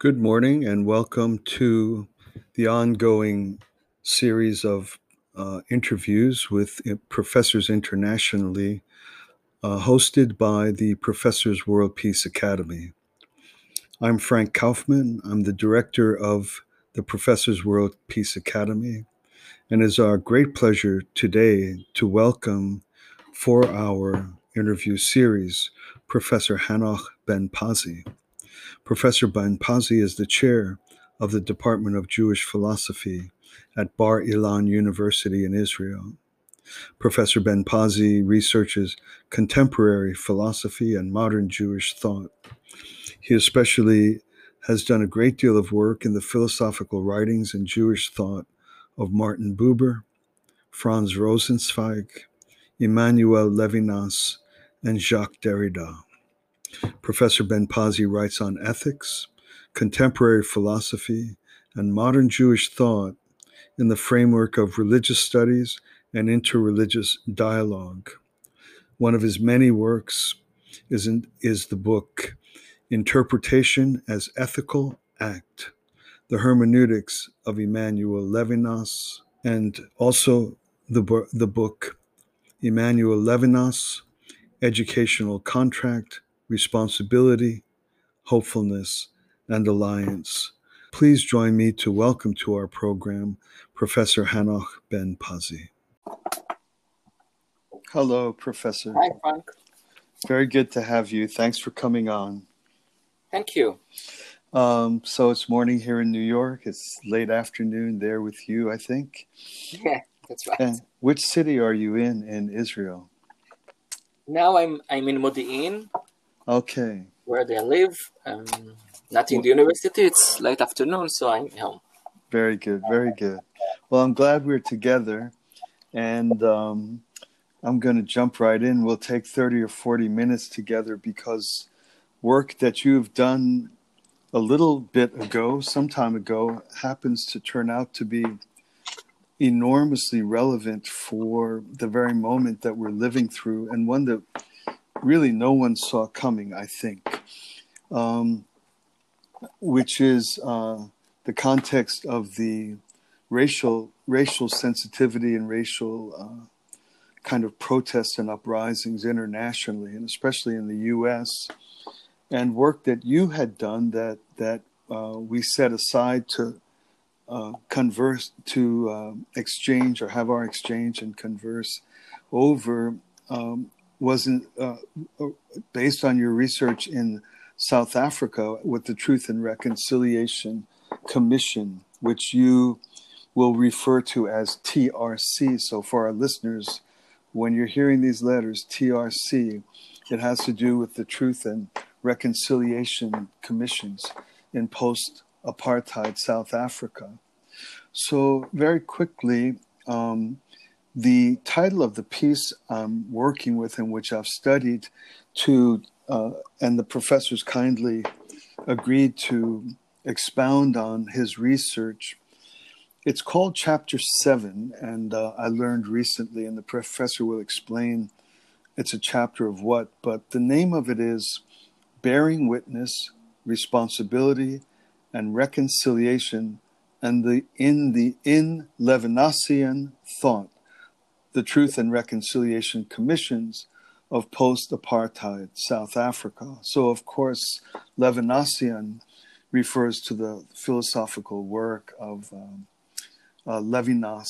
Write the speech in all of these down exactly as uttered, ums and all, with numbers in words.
Good morning and welcome to the ongoing series of uh, interviews with professors internationally uh, hosted by the Professors World Peace Academy. I'm Frank Kaufman. I'm the director of the Professors World Peace Academy, and it's our great pleasure today to welcome for our interview series Professor Hanoch Ben-Pazi. Professor Ben-Pazi is the chair of the Department of Jewish Philosophy at Bar Ilan University in Israel. Professor Ben-Pazi researches contemporary philosophy and modern Jewish thought. He especially has done a great deal of work in the philosophical writings and Jewish thought of Martin Buber, Franz Rosenzweig, Emmanuel Levinas, and Jacques Derrida. Professor Ben-Pazi writes on ethics, contemporary philosophy, and modern Jewish thought in the framework of religious studies and interreligious dialogue. One of his many works is, in, is the book Interpretation as Ethical Act, The Hermeneutics of Emmanuel Levinas, and also the, the book Emmanuel Levinas, Educational Contract, Responsibility, Hopefulness, and Alliance. Please join me to welcome to our program Professor Hanoch Ben-Pazi. Hello, Professor. Hi, Frank. Very good to have you. Thanks for coming on. Thank you. Um, so it's morning here in New York. It's late afternoon there with you, I think. Yeah, that's right. And which city are you in in Israel? Now I'm I'm in Modiin. Okay. Where do I live? Um, not in the university. It's late afternoon, so I'm home. Very good. Very good. Well, I'm glad we're together. And um, I'm going to jump right in. We'll take thirty or forty minutes together because work that you've done a little bit ago, some time ago, happens to turn out to be enormously relevant for the very moment that we're living through, and one that really no one saw coming, I think, um, which is uh, the context of the racial racial sensitivity and racial uh, kind of protests and uprisings internationally, and especially in the U S, and work that you had done that that uh, we set aside to uh, converse, to uh, exchange or have our exchange and converse over. Um, wasn't uh, based on your research in South Africa with the Truth and Reconciliation Commission, which you will refer to as T R C. So for our listeners, when you're hearing these letters, T R C, it has to do with the Truth and Reconciliation Commissions in post-apartheid South Africa. So very quickly, um, the title of the piece I'm working with and which I've studied to, uh, and the professors kindly agreed to expound on his research, it's called Chapter seven, and uh, I learned recently, and the professor will explain it's a chapter of what, but the name of it is Bearing Witness, Responsibility, and Reconciliation and the in the in Levinasian Thought. The Truth and Reconciliation Commissions of Post-Apartheid South Africa. So, of course, Levinasian refers to the philosophical work of um, uh, Levinas.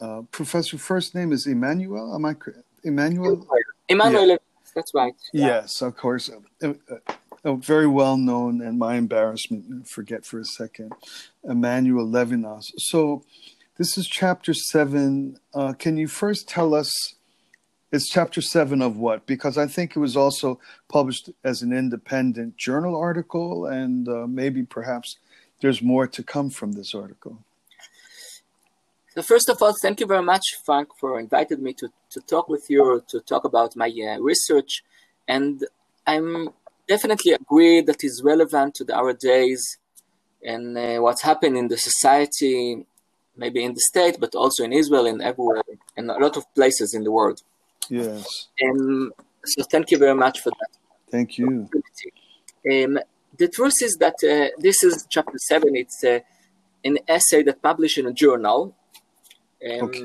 Uh, Professor, first name is Emmanuel? Am I correct? Emmanuel? Emmanuel, yeah. Levinas, that's right. Yeah. Yes, of course. Uh, uh, uh, very well-known, and my embarrassment, forget for a second, Emmanuel Levinas. So, this is Chapter seven. Uh, can you first tell us, it's Chapter seven of what? Because I think it was also published as an independent journal article, and uh, maybe perhaps there's more to come from this article. So first of all, thank you very much, Frank, for inviting me to, to talk with you, to talk about my uh, research. And I'm definitely agree that is relevant to our days and uh, what's happened in the society, maybe in the state, but also in Israel and everywhere, and a lot of places in the world. Yes. Um, so thank you very much for that. Thank you. Um, the truth is that uh, this is chapter seven. It's uh, an essay that published in a journal um, okay.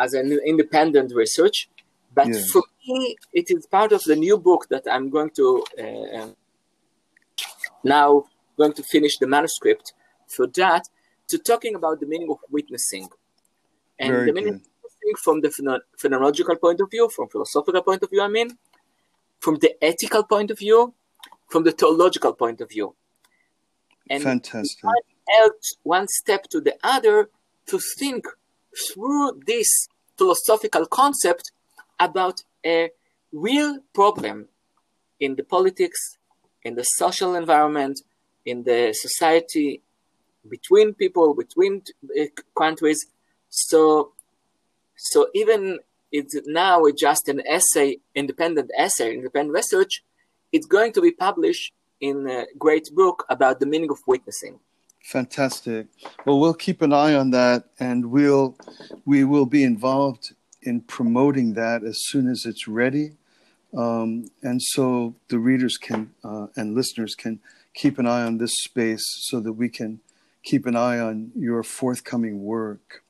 as an independent research. But yeah. for me, it is part of the new book that I'm going to uh, now going to finish the manuscript for that, to talking about the meaning of witnessing. And Very the meaning good. of witnessing from the phenomenological point of view, from philosophical point of view, I mean, from the ethical point of view, from the theological point of view. And Fantastic. one helps one step to the other to think through this philosophical concept about a real problem in the politics, in the social environment, in the society, between people, between uh, countries. So, so even it's now just an essay, independent essay, independent research, it's going to be published in a great book about the meaning of witnessing. Fantastic. Well, we'll keep an eye on that, and we'll we will be involved in promoting that as soon as it's ready. Um, and so the readers can uh, and listeners can keep an eye on this space so that we can keep an eye on your forthcoming work.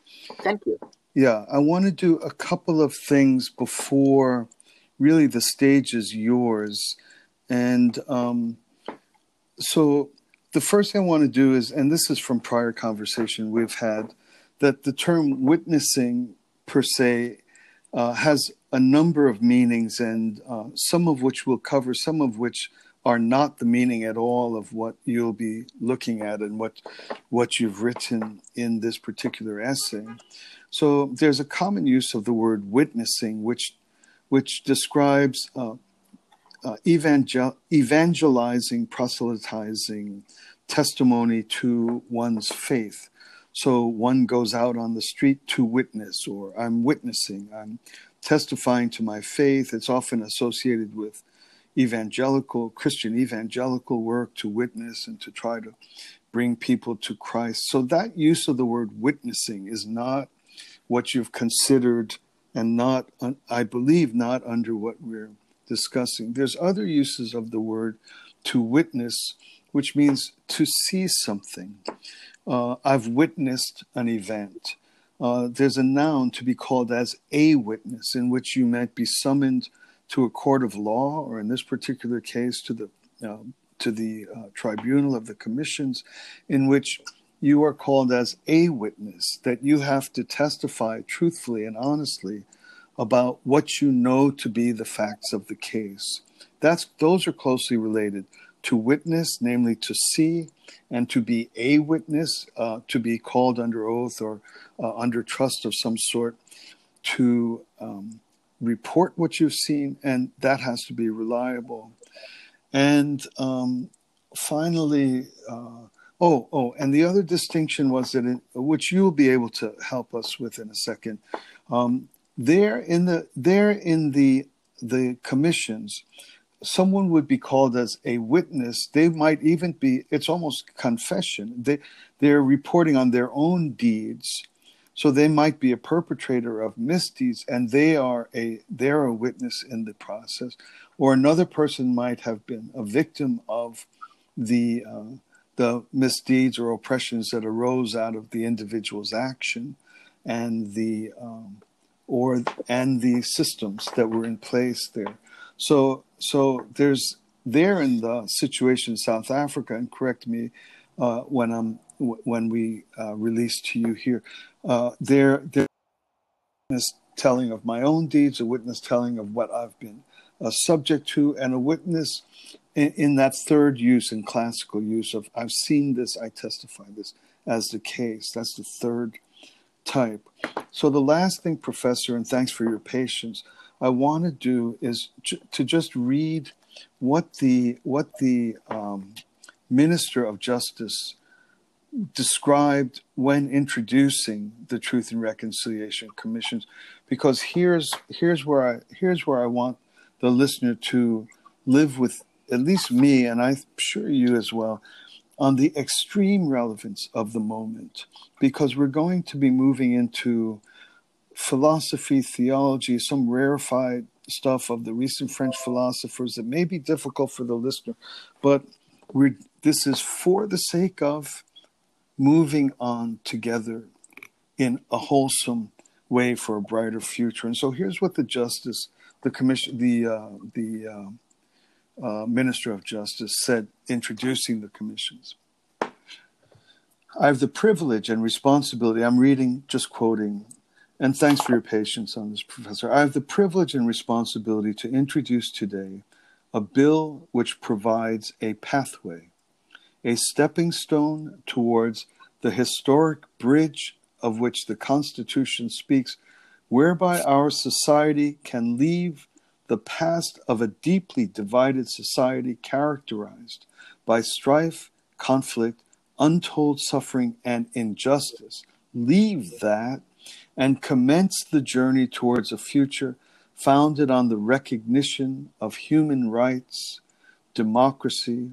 Thank you. Yeah, I want to do a couple of things before really the stage is yours. And um, so the first thing I want to do is, and this is from prior conversation we've had, that the term witnessing per se uh, has a number of meanings, and uh, some of which we'll cover, some of which are not the meaning at all of what you'll be looking at and what what you've written in this particular essay. So there's a common use of the word witnessing, which which describes uh, uh, evangel- evangelizing, proselytizing, testimony to one's faith. So one goes out on the street to witness, or I'm witnessing, I'm testifying to my faith. It's often associated with evangelical, Christian evangelical work, to witness and to try to bring people to Christ. So that use of the word witnessing is not what you've considered, and not, I believe, not under what we're discussing. There's other uses of the word to witness, which means to see something. Uh, I've witnessed an event. Uh, there's a noun to be called as a witness, in which you might be summoned to a court of law, or in this particular case, to the uh, to the uh, tribunal of the commissions, in which you are called as a witness, that you have to testify truthfully and honestly about what you know to be the facts of the case. That's those are closely related. To witness, namely to see, and to be a witness, uh, to be called under oath or uh, under trust of some sort, to um, report what you've seen, and that has to be reliable. And um, finally, uh, oh, oh, and the other distinction was that, in, which you'll be able to help us with in a second, um, there in the there in the the commissions, someone would be called as a witness. They might even be, it's almost confession. They, they're reporting on their own deeds. So they might be a perpetrator of misdeeds, and they are a, they're a witness in the process. Or another person might have been a victim of the, uh, the misdeeds or oppressions that arose out of the individual's action and the, um, or, and the systems that were in place there. So, so there's there in the situation in South Africa, and correct me uh, when I'm when we uh, release to you here. Uh, there, there's a witness telling of my own deeds, a witness telling of what I've been uh, subject to, and a witness in, in that third use, in classical use of I've seen this, I testify this as the case. That's the third type. So the last thing, Professor, and thanks for your patience, I want to do is ju- to just read what the what the um, Minister of Justice described when introducing the Truth and Reconciliation Commission, because here's here's where I here's where I want the listener to live with, at least me, and I'm sure you as well, on the extreme relevance of the moment, because we're going to be moving into philosophy, theology, some rarefied stuff of the recent French philosophers that may be difficult for the listener, but We're, this is for the sake of moving on together in a wholesome way for a brighter future. And so here's what the justice, the commission, the uh, the uh, uh, Minister of Justice said, introducing the commissions. I have the privilege and responsibility, I'm reading, just quoting, and thanks for your patience on this, Professor. I have the privilege and responsibility to introduce today a bill which provides a pathway, a stepping stone towards the historic bridge of which the Constitution speaks, whereby our society can leave the past of a deeply divided society characterized by strife, conflict, untold suffering, and injustice. Leave that and commence the journey towards a future founded on the recognition of human rights, democracy,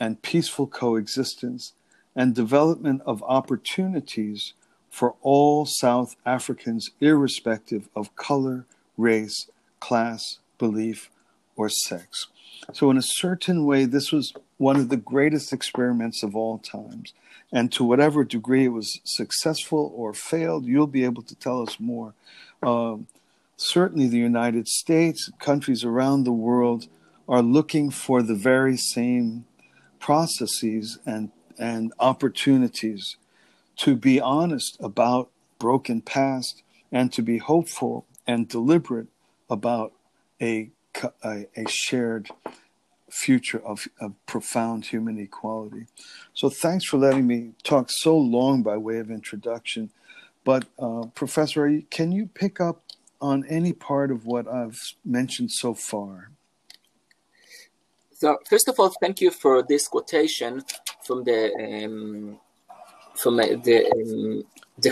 and peaceful coexistence, and development of opportunities for all South Africans, irrespective of color, race, class, belief, or sex. So in a certain way, this was one of the greatest experiments of all times. And to whatever degree it was successful or failed, you'll be able to tell us more. Uh, certainly the United States, countries around the world, are looking for the very same processes and, and opportunities to be honest about broken past and to be hopeful and deliberate about a A, a shared future of, of profound human equality. So thanks for letting me talk so long by way of introduction. But uh, Professor, can you pick up on any part of what I've mentioned so far? So first of all, thank you for this quotation from the um, from uh, the, um, the,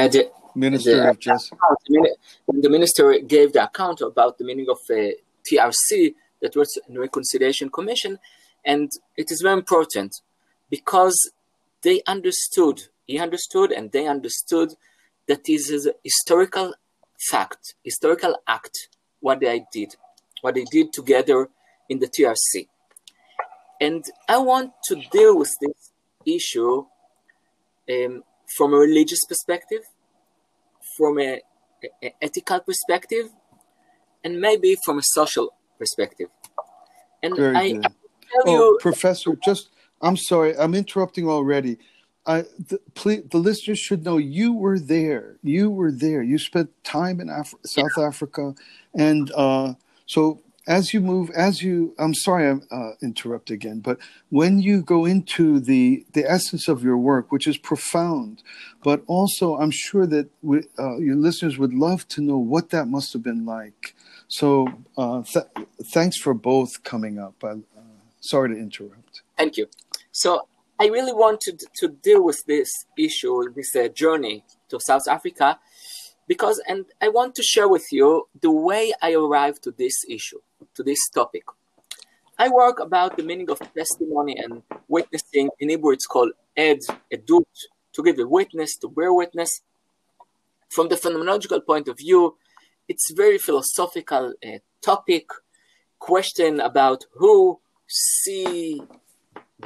uh, the Minister the, of Justice. The Minister gave the account about the meaning of uh, T R C, the Truth and Reconciliation Commission, and it is very important because they understood, he understood and they understood that this is a historical fact, historical act, what they did, what they did together in the T R C. And I want to deal with this issue um, from a religious perspective, from an ethical perspective, and maybe from a social perspective. And Very I, good. I tell oh, you, Professor, just I'm sorry, I'm interrupting already. I, the, please, the listeners should know you were there. You were there. You spent time in Af- South yeah. Africa, and uh, so as you move, as you, I'm sorry, I uh, interrupt again. But when you go into the the essence of your work, which is profound, but also I'm sure that we, uh, your listeners would love to know what that must have been like. So uh, th thanks for both coming up. I'm uh, sorry to interrupt. Thank you. So I really wanted to deal with this issue, this uh, journey to South Africa, because, and I want to share with you the way I arrived to this issue, to this topic. I work about the meaning of testimony and witnessing. In Hebrew, it's called ed, edut, to give a witness, to bear witness. From the phenomenological point of view, it's very philosophical uh, topic, question about who, see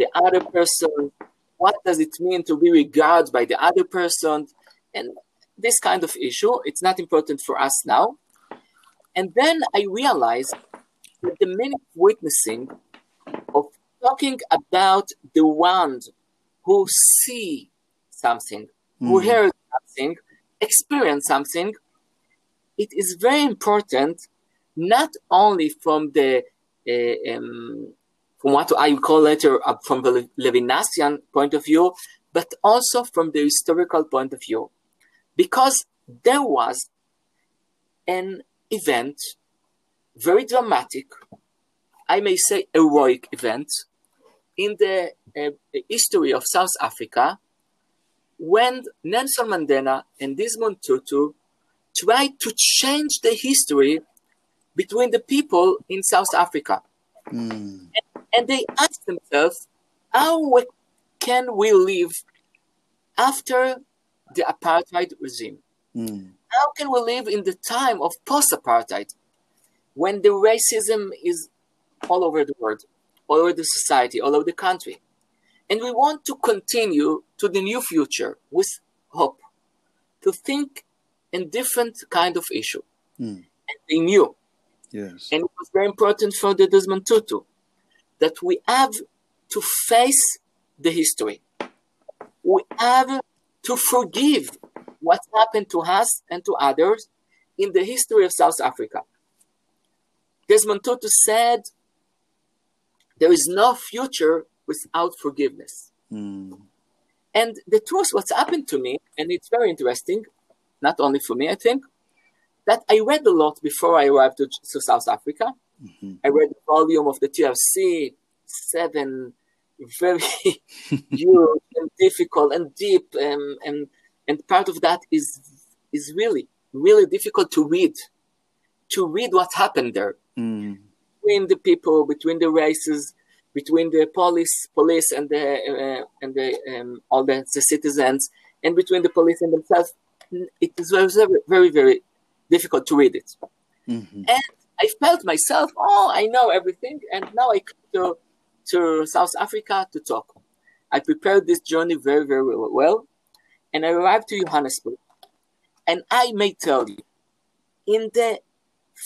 the other person, what does it mean to be regarded by the other person, and this kind of issue. It's not important for us now. And then I realized that the meaning of witnessing, of talking about the one who see something, mm-hmm. who hears something, experience something, it is very important, not only from the, uh, um, from what I call later uh, from the Levinasian point of view, but also from the historical point of view, because there was an event, very dramatic, I may say heroic event, in the uh, history of South Africa, when Nelson Mandela and Desmond Tutu tried to change the history between the people in South Africa. Mm. And, and they asked themselves, how can we live after the apartheid regime? Mm. How can we live in the time of post-apartheid when the racism is all over the world, all over the society, all over the country. And we want to continue to the new future with hope, to think in different kind of issue. Mm. And they knew. Yes. And it was very important for the Desmond Tutu that we have to face the history. We have to forgive what happened to us and to others in the history of South Africa. Desmond Tutu said, there is no future without forgiveness. Mm. And the truth, what's happened to me, and it's very interesting, not only for me, I think, that I read a lot before I arrived to, to South Africa. Mm-hmm. I read the volume of the T R C, seven very huge and difficult and deep, um, and and part of that is is really really difficult to read, to read what happened there mm. between the people, between the races, between the police, police and the uh, and the um, all the, the citizens, and between the police and themselves. It is very very very difficult to read it, mm-hmm. and I felt myself, oh, I know everything, and now I come to, to South Africa to talk. I prepared this journey very, very well, and I arrived to Johannesburg. And I may tell you, in the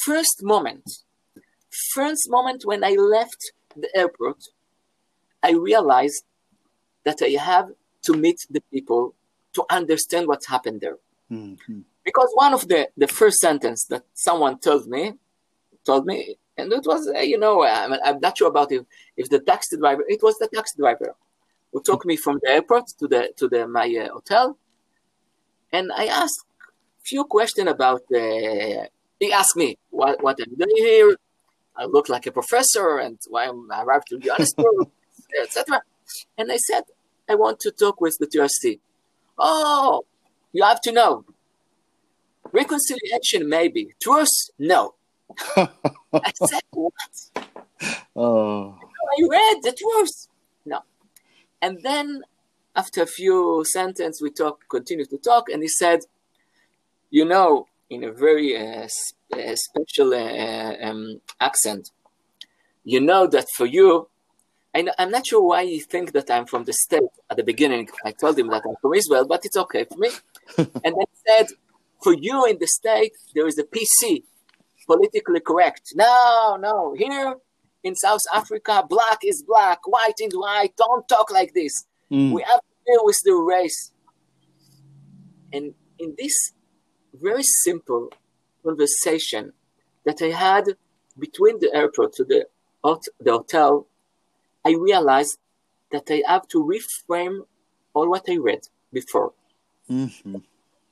first moment, first moment when I left the airport, I realized that I have to meet the people to understand what happened there. Mm-hmm. Because one of the, the first sentence that someone told me, told me, and it was, uh, you know, I'm, I'm not sure about if, if the taxi driver, it was the taxi driver who took me from the airport to the to the my uh, hotel, and I asked few questions about the. He asked me what what I'm doing here. I look like a professor, and why I'm I arrived to Johannesburg, et cetera. And I said, I want to talk with the T R C. Oh, you have to know. Reconciliation, maybe. Truth, no. I said, what? Oh. I read the truth. No. And then after a few sentences, we talk, continue to talk. And he said, you know, in a very uh, sp special uh, um, accent, you know that for you, I, I'm not sure why you think that I'm from the States at the beginning. I told him that I'm from Israel, but it's okay for me. And then he said, for you in the States, there is a P C. Politically correct. No, no. Here in South Africa, black is black, white is white. Don't talk like this. Mm. We have to deal with the race. And in this very simple conversation that I had between the airport to the, the hotel, I realized that I have to reframe all what I read before. Mm-hmm.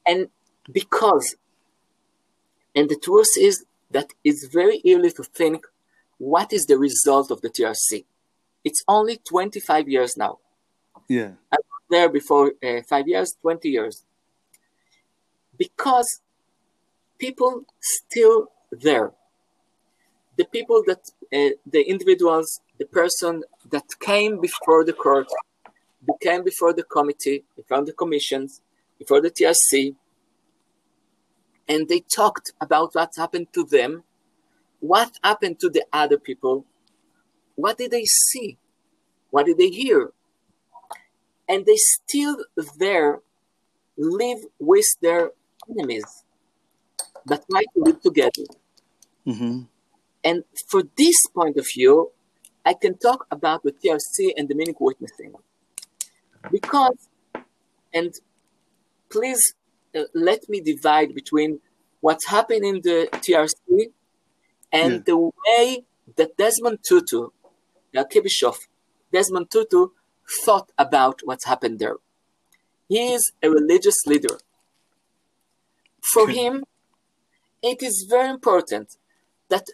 And because, and the truth is, that it's very early to think what is the result of the T R C. It's only twenty-five years now. Yeah, I was there before uh, five years, twenty years, because people still there. The people that uh, the individuals, the person that came before the court, that came before the committee, before the commissions, before the T R C. And they talked about what happened to them, what happened to the other people, what did they see, what did they hear. And they still there live with their enemies, but try to live together. Mm-hmm. And for this point of view, I can talk about the T R C and the meaning witnessing. Because, and please, Uh, let me divide between what's happened in the T R C and yeah. the way that Desmond Tutu, the Archbishop Desmond Tutu, thought about what's happened there. He is a religious leader. For him, it is very important that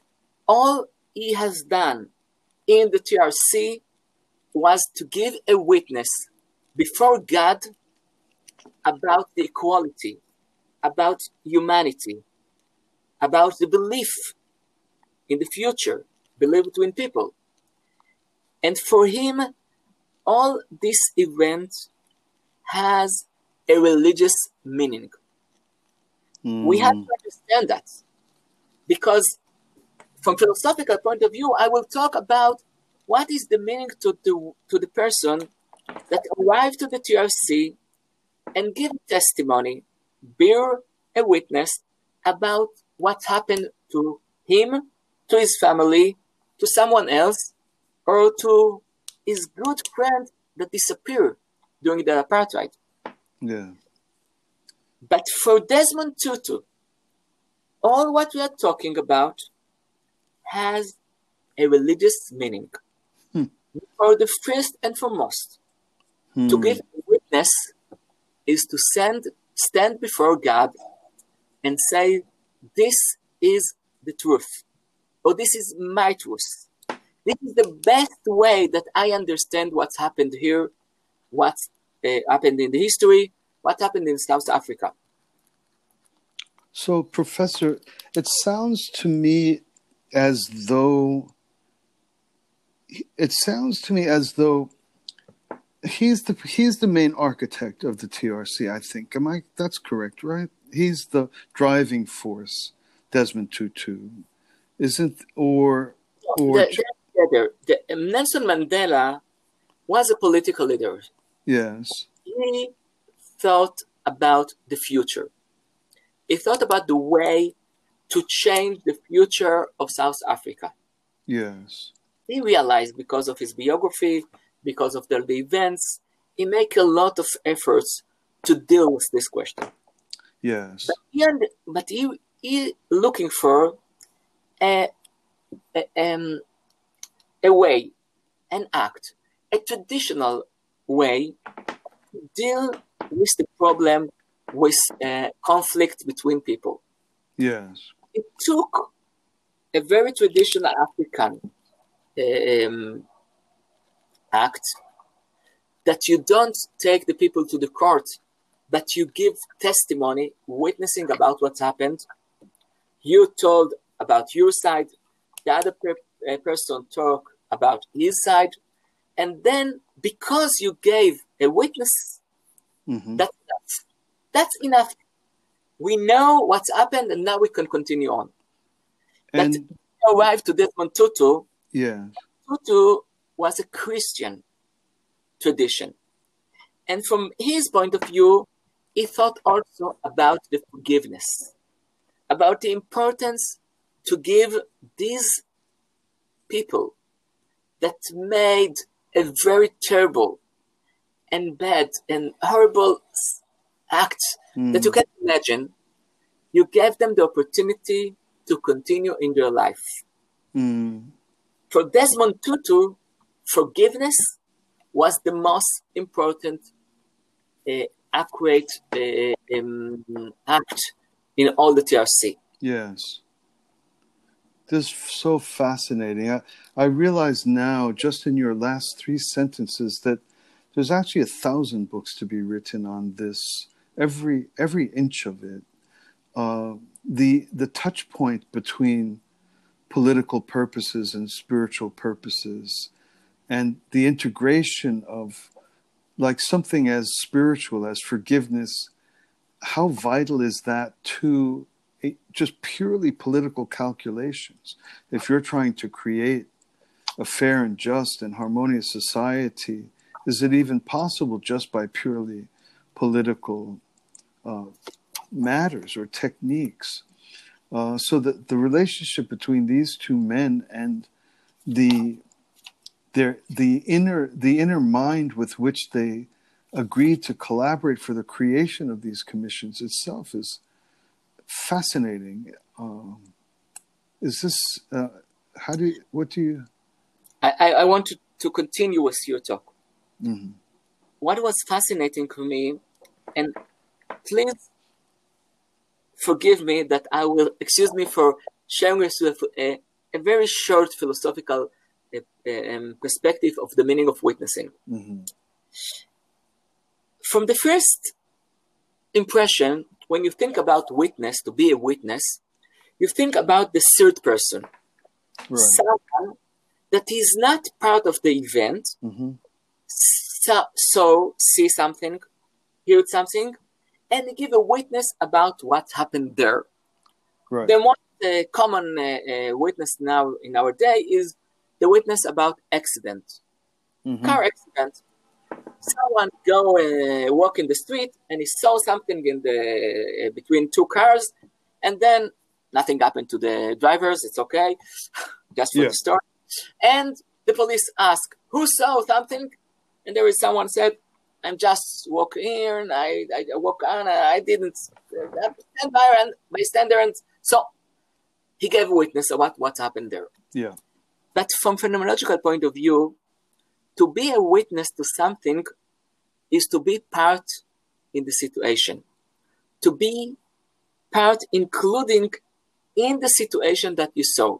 all he has done in the T R C was to give a witness before God about the equality, about humanity, about the belief in the future, belief between people. And for him, all this event has a religious meaning. Mm. We have to understand that, because from a philosophical point of view, I will talk about what is the meaning to, to, to the person that arrived to the T R C and give testimony, bear a witness about what happened to him, to his family, to someone else, or to his good friend that disappeared during the apartheid. Yeah. But for Desmond Tutu, all what we are talking about has a religious meaning. Hmm. For the first and foremost, hmm. to give witness is to stand, stand before God and say, this is the truth, or this is my truth. This is the best way that I understand what's happened here, what uh, happened in the history, what happened in South Africa. So, Professor, it sounds to me as though, it sounds to me as though he's the he's the main architect of the T R C, I think. Am I, that's correct, right? He's the driving force, Desmond Tutu, isn't, or... or the, the, the, the, Nelson Mandela was a political leader. Yes. He thought about the future. He thought about the way to change the future of South Africa. Yes. He realized, because of his biography, because of the, the events, he made a lot of efforts to deal with this question. Yes. But he, but he, he looking for a, a, um, a way, an act, a traditional way to deal with the problem with uh, conflict between people. Yes. It took a very traditional African um, act that you don't take the people to the court, but you give testimony, witnessing about what happened. You told about your side, the other per- person talked about his side, and then because you gave a witness, mm-hmm. that's enough. That's enough. We know what's happened, and now we can continue on. And but we arrived to Desmond Tutu. Yeah. Tutu was a Christian tradition. And from his point of view, he thought also about the forgiveness, about the importance to give these people that made a very terrible and bad and horrible act mm. that you can imagine, you gave them the opportunity to continue in their life. Mm. For Desmond Tutu, forgiveness was the most important Uh, accurate uh, um, act in all the T R C. Yes. This is so fascinating. I, I realize now, just in your last three sentences, that there's actually a thousand books to be written on this, every every inch of it. Uh, the the touch point between political purposes and spiritual purposes, and the integration of like something as spiritual as forgiveness, how vital is that to a, just purely political calculations? If you're trying to create a fair and just and harmonious society, is it even possible just by purely political uh, matters or techniques? Uh, so that the relationship between these two men and the Their, the inner the inner mind with which they agreed to collaborate for the creation of these commissions itself is fascinating. Um, is this uh, how do you, what do you? I, I, I want to, to continue with your talk. Mm-hmm. What was fascinating for me, and please forgive me that I will excuse me for sharing with you a, a very short philosophical A, a, um, perspective of the meaning of witnessing. Mm-hmm. From the first impression, when you think about witness, to be a witness, you think about the third person. Right. Someone that is not part of the event, mm-hmm. so, so see something, hear something, and give a witness about what happened there. Right. The most uh, common uh, uh, witness now in our day is the witness about accident, mm-hmm. car accident. Someone go uh, walk in the street and he saw something in the uh, between two cars, and then nothing happened to the drivers. It's okay, just for yeah. the story. And the police ask, "Who saw something?" And there is someone said, "I'm just walking here, and I, I walk on. And I didn't stand by and bystander." And so he gave a witness about what happened there. Yeah. But from phenomenological point of view, to be a witness to something is to be part in the situation, to be part including in the situation that you saw.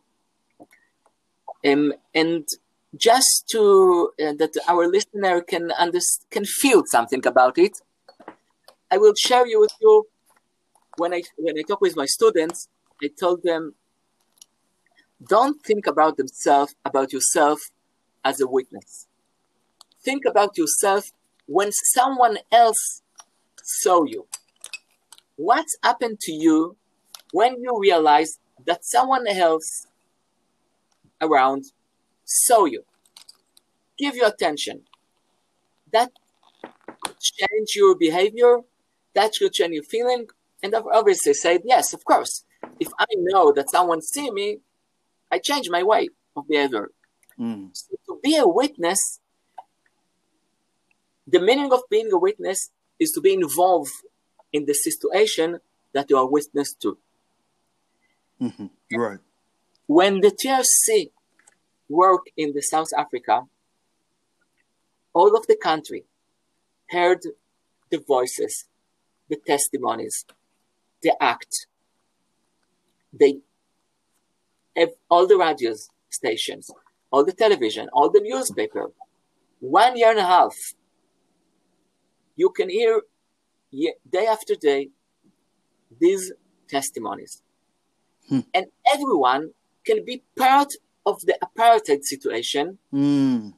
Um, and just to uh, that our listener can understand, can feel something about it, I will share you with you when I when I talk with my students. I told them, don't think about themselves, about yourself as a witness. Think about yourself when someone else saw you. What happened to you when you realized that someone else around saw you? Give your attention. That could change your behavior. That could change your feeling. And I've obviously said, yes, of course. If I know that someone see me, I change my way of behavior. Mm. So to be a witness, the meaning of being a witness is to be involved in the situation that you are witness to. Mm-hmm. Right. When the T R C work in the South Africa, all of the country heard the voices, the testimonies, the act. They have all the radio stations, all the television, all the newspaper. One year and a half, you can hear day after day these testimonies. Hmm. And everyone can be part of the apartheid situation mm.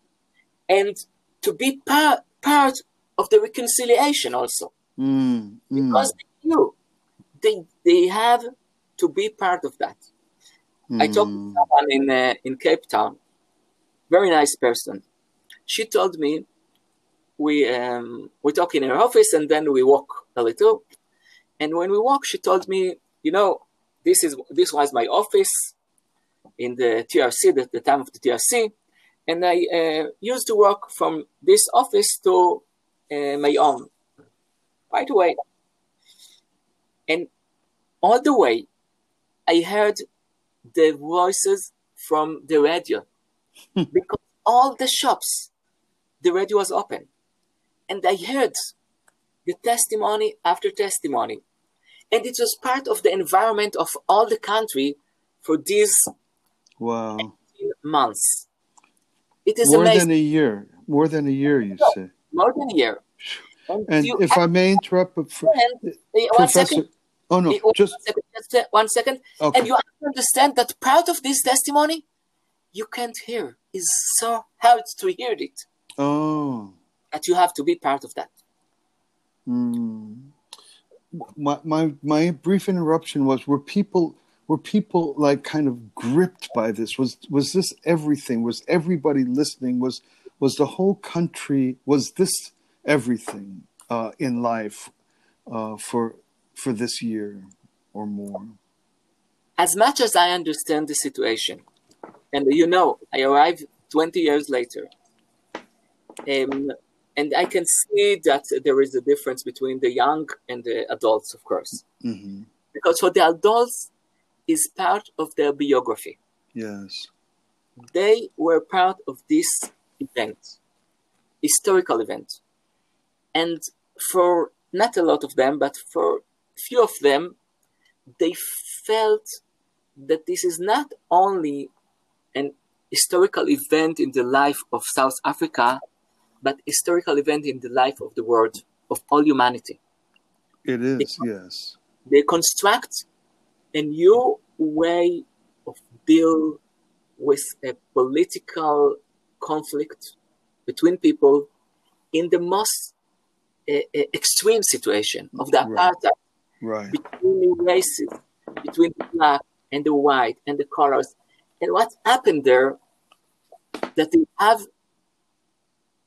and to be par- part of the reconciliation also. Mm. Because mm. they knew they, they have to be part of that. Mm. I talked to someone in, uh, in Cape Town, very nice person. She told me, we um, we talk in her office and then we walk a little. And when we walk, she told me, you know, this is this was my office in the T R C, the, the time of the T R C. And I uh, used to walk from this office to uh, my own, right away. And all the way, I heard the voices from the radio because all the shops, the radio was open. And I heard the testimony after testimony. And it was part of the environment of all the country for these wow. eighteen months. It is more amazing. Than a year. More than a year, you no, say. More than a year. And, and you, if I, I may interrupt, for, and, uh, one second. Oh, no, uh, just one second. One second. Okay. And you understand that part of this testimony, you can't hear. It's so hard to hear it. Oh. That you have to be part of that. Mm. My my my brief interruption was: were people were people like kind of gripped by this? Was was this everything? Was everybody listening? Was was the whole country? Was this everything uh, in life uh, for for this year or more? As much as I understand the situation, and you know, I arrived twenty years later. Um, and I can see that there is a difference between the young and the adults, of course. Mm-hmm. Because for the adults, it's part of their biography. Yes. They were part of this event, historical event. And for not a lot of them, but for few of them, they felt that this is not only an historical event in the life of South Africa, but historical event in the life of the world, of all humanity. It is, because yes. They construct a new way of deal with a political conflict between people in the most uh, extreme situation of the apartheid, right. between the races, between the black and the white and the colors. And what happened there that they have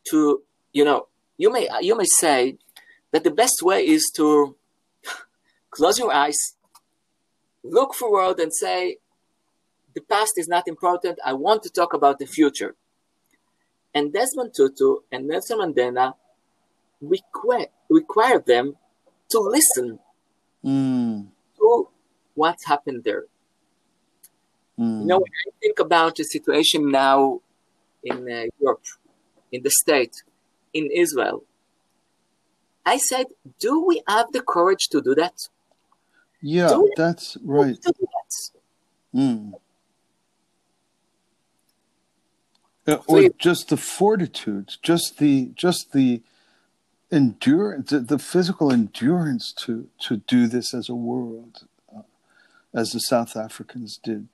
to, you know, you may, you may say that the best way is to close your eyes, look forward and say, the past is not important. I want to talk about the future. And Desmond Tutu and Nelson Mandela require, require them to listen mm. to what happened there. Mm. You know, when I think about the situation now in uh, Europe, in the States, in Israel, I said, do we have the courage to do that? Yeah, that's right. Do that? Mm. Uh, or just the fortitude, just the just the endurance, the, the physical endurance to to do this as a world, uh, as the South Africans did.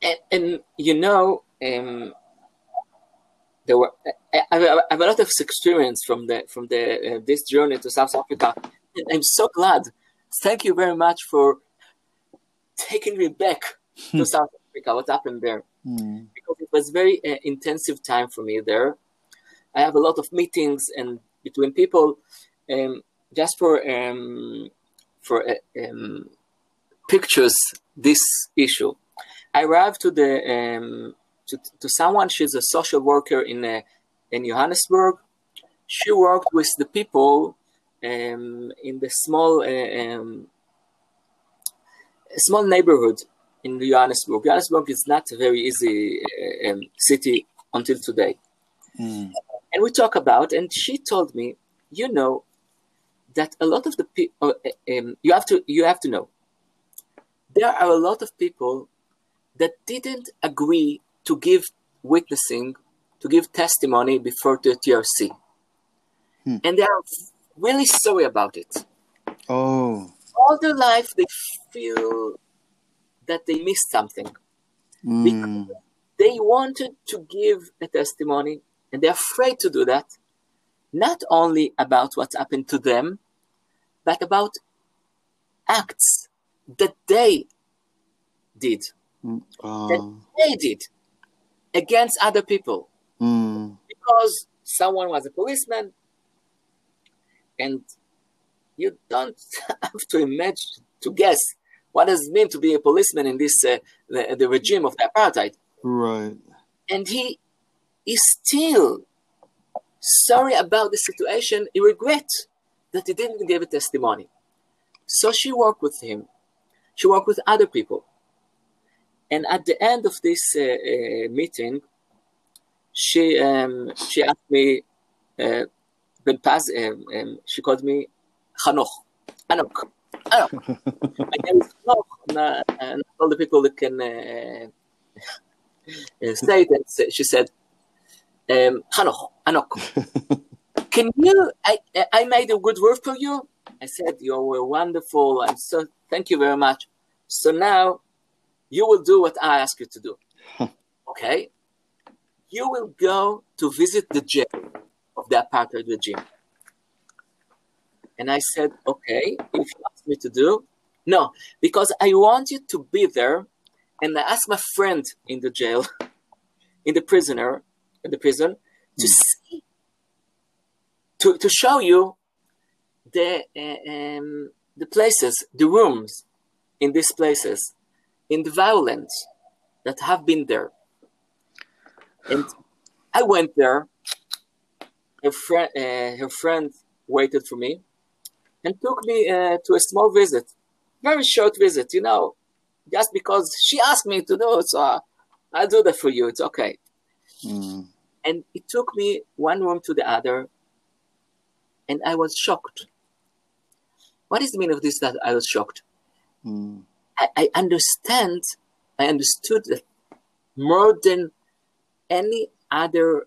And, and you know, um, there were I, I have a lot of experience from the from the uh, this journey to South Africa. And I'm so glad. Thank you very much for taking me back to South Africa. What happened there? Mm. Because it was very uh, intensive time for me there. I have a lot of meetings and between people, um, just for um, for uh, um, pictures. This issue, I arrived to the um, to to someone. She's a social worker in uh, in Johannesburg. She worked with the people um, in the small uh, um, small neighborhood. In Johannesburg. Johannesburg is not a very easy uh, um, city until today. Mm. And we talk about, and she told me, you know, that a lot of the people, uh, um, you have to, you have to know, there are a lot of people that didn't agree to give witnessing, to give testimony before the T R C. Mm. And they are really sorry about it. Oh. All their life, they feel that they missed something. Mm. Because they wanted to give a testimony and they're afraid to do that, not only about what happened to them, but about acts that they did, mm. uh. that they did against other people. Mm. Because someone was a policeman, and you don't have to imagine, to guess, what does it mean to be a policeman in this uh, the, the regime of the apartheid? Right. And he is still sorry about the situation. He regrets that he didn't give a testimony. So she worked with him. She worked with other people. And at the end of this uh, uh, meeting, she um, she asked me, uh, Ben-Pazi, um, um, she called me Hanoch, Hanoch. Oh, my name is Hanoch, and, uh, and all the people that can uh, say that. She said, um, Hanoch, Hanoch, can you, I, I made a good word for you? I said, you were wonderful, and so thank you very much. So now you will do what I ask you to do. Okay? You will go to visit the jail of the apartheid regime. And I said, okay, if you ask me to do, no, because I want you to be there. And I asked my friend in the jail, in the prisoner, in the prison, to mm. see, to, to show you the uh, um, the places, the rooms in these places, in the violence that have been there. And I went there. Her friend, uh, her friend waited for me. And took me uh, to a small visit, very short visit, you know, just because she asked me to do it, so I, I'll do that for you. It's okay. Mm. And it took me one room to the other, and I was shocked. What is the meaning of this? That I was shocked. Mm. I, I understand. I understood that more than any other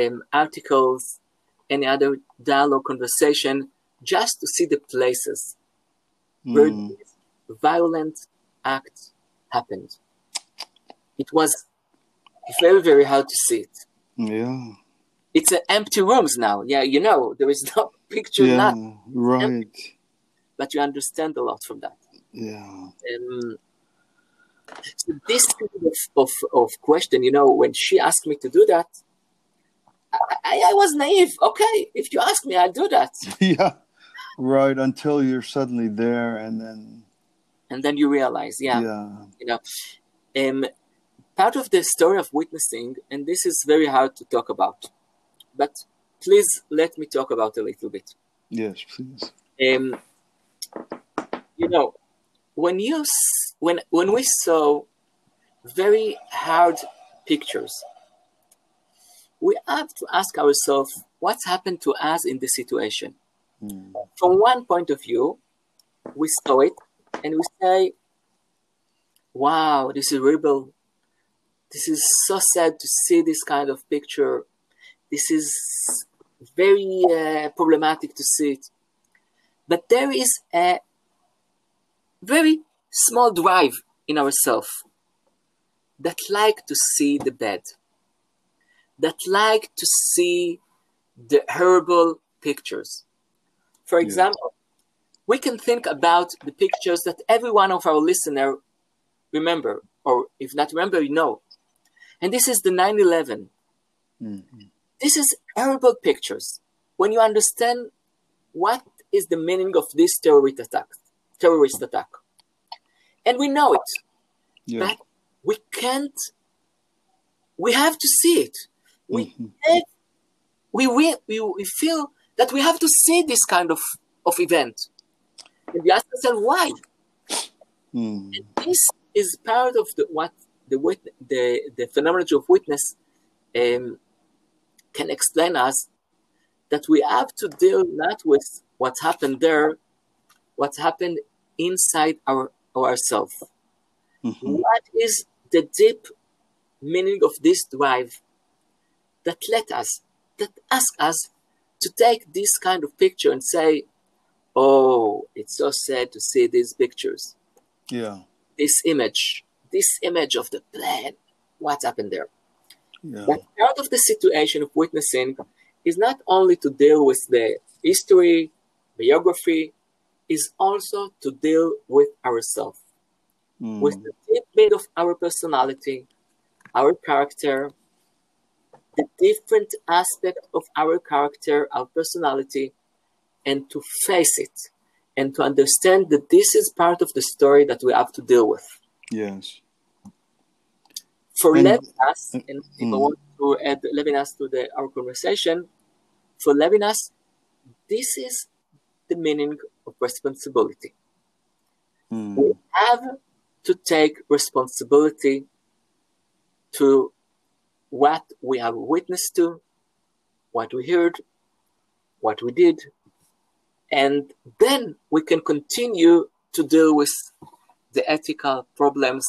um, articles, any other dialogue, conversation. Just to see the places where mm. this violent act happened. It was very, very hard to see it. Yeah. It's uh, empty rooms now. Yeah, you know, there is no picture. Yeah, not right. Empty, but you understand a lot from that. Yeah. Um, So this kind of, of, of question, you know, when she asked me to do that, I, I was naive. Okay, if you ask me, I'll do that. Yeah, right, until you're suddenly there and then... And then you realize, yeah, yeah. you know. Um, part of the story of witnessing, and this is very hard to talk about, but please let me talk about it a little bit. Yes, please. Um, you know, when you when when we saw very hard pictures, we have to ask ourselves what's happened to us in this situation. Mm. From one point of view, we saw it and we say, wow, this is horrible. This is so sad to see this kind of picture. This is very uh, problematic to see it. But there is a very small drive in ourselves that like to see the bad, that like to see the horrible pictures. For example, yeah. we can think about the pictures that every one of our listeners remember, or if not remember, you know. And this is the nine eleven. Mm-hmm. This is horrible pictures. When you understand what is the meaning of this terrorist attack, terrorist attack. And we know it, yeah. but we can't, we have to see it. We, mm-hmm. have, we, we, we feel that we have to see this kind of, of event. And we ask ourselves, why? Mm. And this is part of the, what the, the, the phenomenology of witness um, can explain us, that we have to deal not with what happened there, what happened inside our ourselves. Mm-hmm. What is the deep meaning of this drive that let us, that ask us to take this kind of picture and say, oh, it's so sad to see these pictures. Yeah. This image, this image of the plan, what happened there? Yeah. But part of the situation of witnessing is not only to deal with the history, biography, is also to deal with ourselves, mm. with the deep bit of our personality, our character, the different aspect of our character, our personality, and to face it, and to understand that this is part of the story that we have to deal with. Yes. For and, Levinas, uh, and if mm. I want to add Levinas to the, our conversation, for Levinas, this is the meaning of responsibility. Mm. We have to take responsibility to what we have witnessed to, what we heard, what we did, and then we can continue to deal with the ethical problems,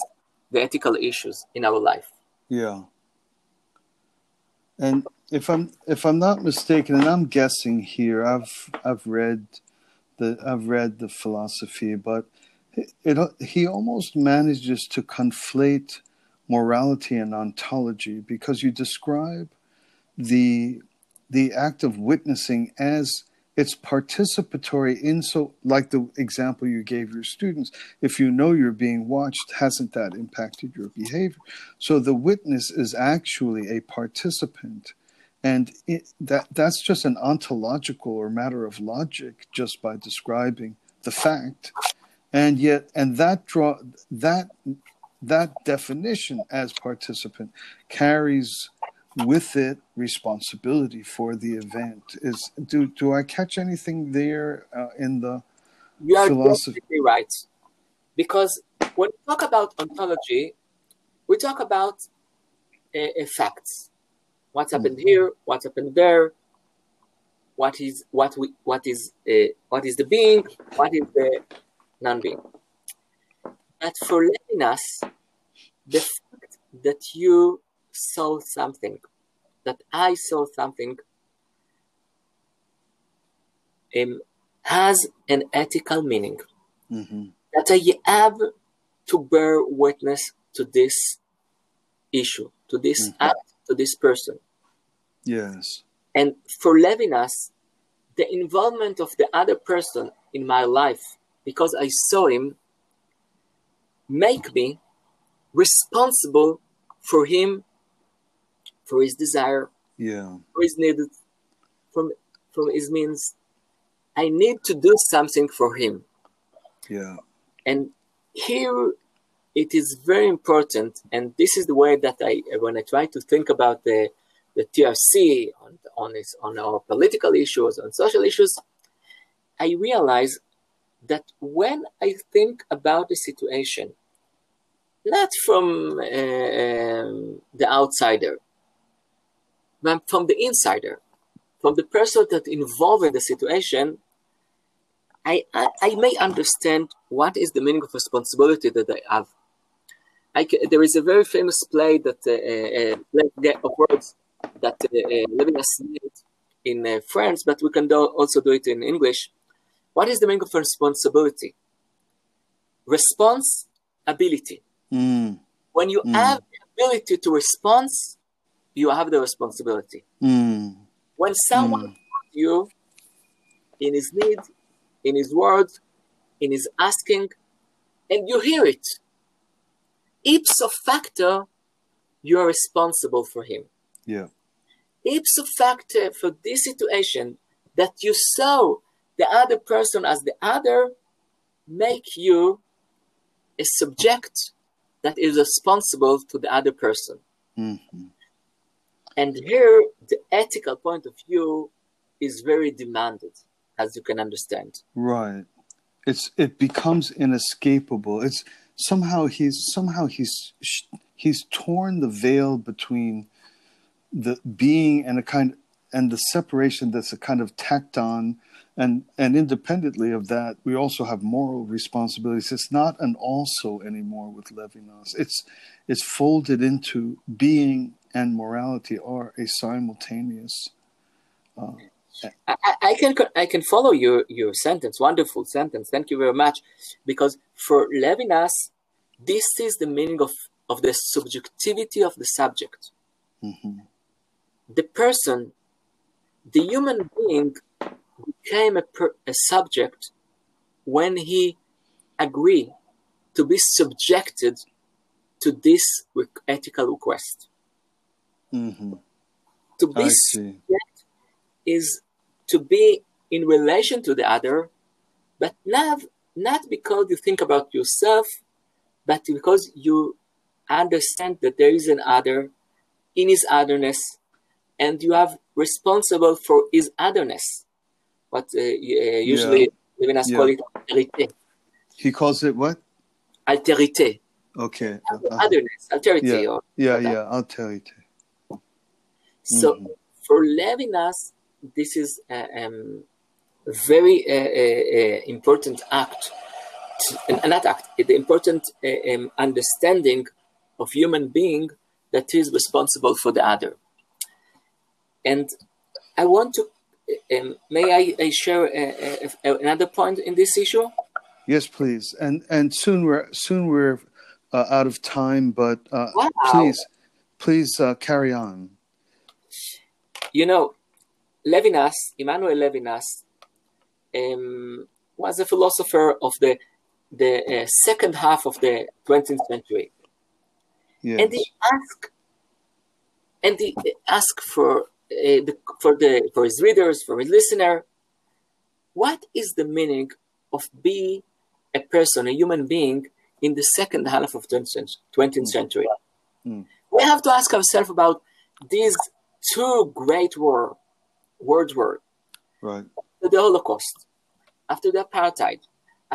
the ethical issues in our life. Yeah. And if I'm if I'm not mistaken, and I'm guessing here, I've I've read the I've read the philosophy, but it, it he almost manages to conflate morality and ontology, because you describe the the act of witnessing as it's participatory in, so like the example you gave your students, if you know you're being watched, hasn't that impacted your behavior? So the witness is actually a participant. And it, that that's just an ontological or matter of logic just by describing the fact. And yet, and that draw that that definition as participant carries with it responsibility for the event. Is do do I catch anything there uh, in the you are philosophy? Definitely right, because when we talk about ontology, we talk about uh, facts. What happened mm-hmm. here? What happened there? What is what we what is uh, what is the being? What is the non-being? But for Levinas, the fact that you saw something, that I saw something, um, has an ethical meaning. Mm-hmm. That I have to bear witness to this issue, to this mm-hmm. act, to this person. Yes. And for Levinas, the involvement of the other person in my life, because I saw him, make me responsible for him, for his desire, yeah, for his needed, from from his means. I need to do something for him. Yeah. And here it is very important, and this is the way that I, when I try to think about the the T R C on on, its, on our political issues, on social issues, I realize that when I think about the situation, not from uh, um, the outsider, but from the insider, from the person that involved in the situation, I, I, I may understand what is the meaning of responsibility that I have. I can, there is a very famous play that uh, uh, play of words that uh, uh, Levinas did in uh, French, but we can do, also do it in English. What is the meaning of responsibility? Responsibility. Mm. When you mm. have the ability to respond, you have the responsibility. Mm. When someone mm. calls you in his need, in his words, in his asking, and you hear it, ipso facto, you are responsible for him. Yeah. Ipso facto for this situation that you saw the other person as the other make you a subject that is responsible to the other person. Mm-hmm. And here, the ethical point of view is very demanded, as you can understand. Right. It's it becomes inescapable. It's somehow he's somehow he's he's torn the veil between the being and a kind and the separation that's a kind of tacked on. And and independently of that, we also have moral responsibilities. It's not an also anymore with Levinas. It's it's folded into being and morality are a simultaneous. Uh, I, I can I can follow your your sentence. Wonderful sentence. Thank you very much. Because for Levinas, this is the meaning of of the subjectivity of the subject. Mm-hmm. The person, the human being, became a, per, a subject when he agreed to be subjected to this rec- ethical request. Mm-hmm. To be subject is to be in relation to the other, but not, not because you think about yourself, but because you understand that there is an other in his otherness, and you are responsible for his otherness. What uh, usually yeah. Levinas yeah. calls it alterité. He calls it what? Alterité. Okay. Uh-huh. Otherness, alterity. Yeah, or yeah, yeah, alterité. So mm-hmm. for Levinas, this is a, um, a very uh, a, a important act, to, uh, not act, the important uh, um, understanding of human being that is responsible for the other. And I want to Um, may I, I share a, a, a, another point in this issue? Yes, please. And and soon we're soon we're uh, out of time, but uh, wow. please please uh, carry on. You know, Levinas, Emmanuel Levinas, um, was a philosopher of the the uh, second half of the twentieth century, yes. and he asked and he asked for. Uh, the, for the for his readers, for his listener, what is the meaning of being a person, a human being, in the second half of the twentieth century? Mm. We have to ask ourselves about these two great war, world war, right? After the Holocaust, after the apartheid,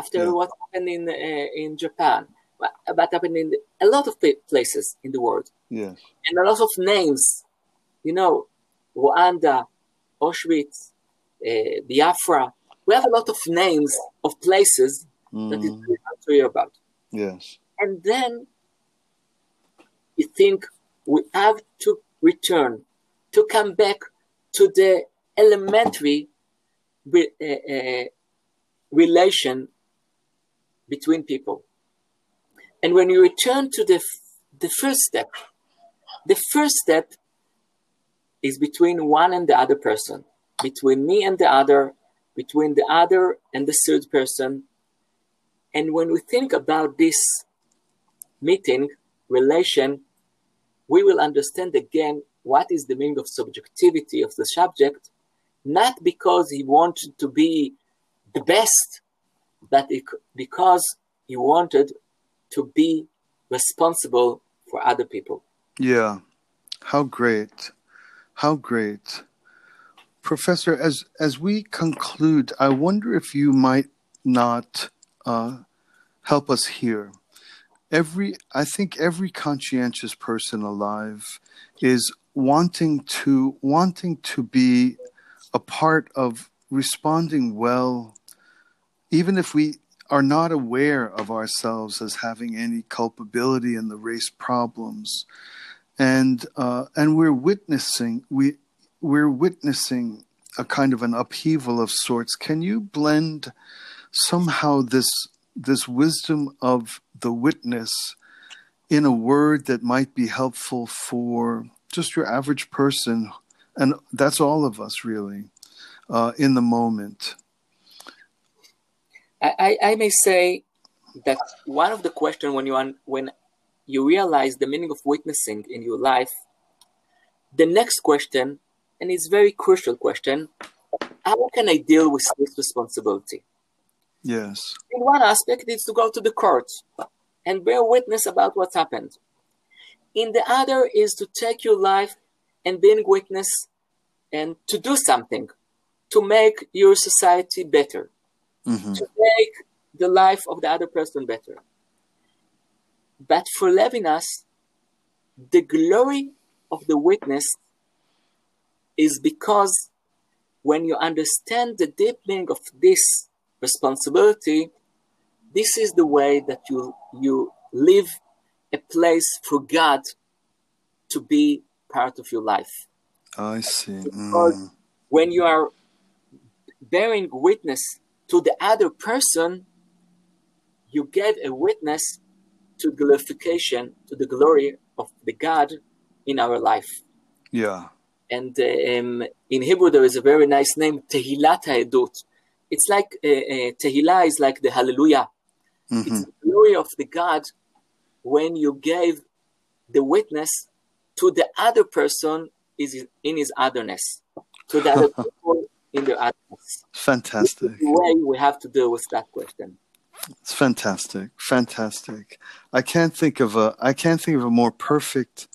after yeah. what happened in uh, in Japan, what, what happened in a lot of places in the world, yes, and a lot of names, you know. Rwanda, Auschwitz, uh, Biafra. We have a lot of names of places mm. that it's very hard to hear about. Yes. And then you think we have to return, to come back to the elementary re- uh, uh, relation between people. And when you return to the, f- the first step, the first step is between one and the other person, between me and the other, between the other and the third person. And when we think about this meeting, relation, we will understand again what is the meaning of subjectivity of the subject, not because he wanted to be the best, but because he wanted to be responsible for other people. Yeah, how great, how great. Professor, as, as we conclude, I wonder if you might not uh, help us here. Every, I think every conscientious person alive is wanting to wanting to be a part of responding well, even if we are not aware of ourselves as having any culpability in the race problems, and uh, and we're witnessing we we're witnessing a kind of an upheaval of sorts. Can you blend somehow this this wisdom of the witness in a word that might be helpful for just your average person, and that's all of us really, uh, in the moment? I, I may say that one of the questions when you un, when you realize the meaning of witnessing in your life, the next question, and it's a very crucial question, how can I deal with this responsibility? Yes. In one aspect, it's to go to the court and bear witness about what happened. In the other is to take your life and being witness and to do something to make your society better, mm-hmm. to make the life of the other person better. But for Levinas, the glory of the witness is because when you understand the deep meaning of this responsibility, this is the way that you, you live a place for God to be part of your life. I see. Because mm. when you are bearing witness to the other person, you gave a witness to glorification, to the glory of the God in our life. Yeah. And um, in Hebrew, there is a very nice name, Tehilat HaEdut. It's like, uh, uh, Tehillah is like the hallelujah. Mm-hmm. It's the glory of the God when you gave the witness to the other person is in his otherness, to the other people in their otherness. Fantastic. This is the way we have to deal with that question. It's fantastic, fantastic. I can't think of a. I can't think of a more perfect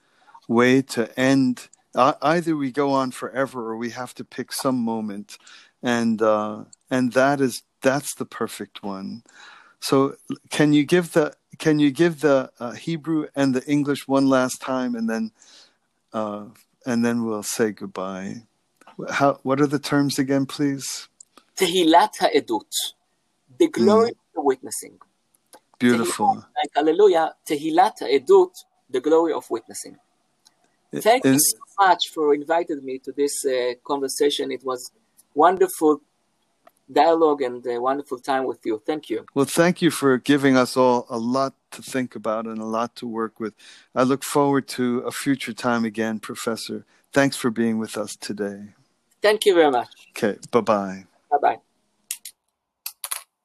way to end. Uh, either we go on forever, or we have to pick some moment, and uh, and that is that's the perfect one. So can you give the can you give the uh, Hebrew and the English one last time, and then uh, and then we'll say goodbye. How, what are the terms again, please? Tehilat HaEdut, the glory mm. of the witnessing. Beautiful. Tehilat, like, hallelujah, Tehilat HaEdut, the glory of witnessing. Thank it, you so much for inviting me to this uh, conversation. It was wonderful dialogue and a wonderful time with you. Thank you. Well, thank you for giving us all a lot to think about and a lot to work with. I look forward to a future time again, Professor. Thanks for being with us today. Thank you very much. Okay, bye-bye. Bye-bye.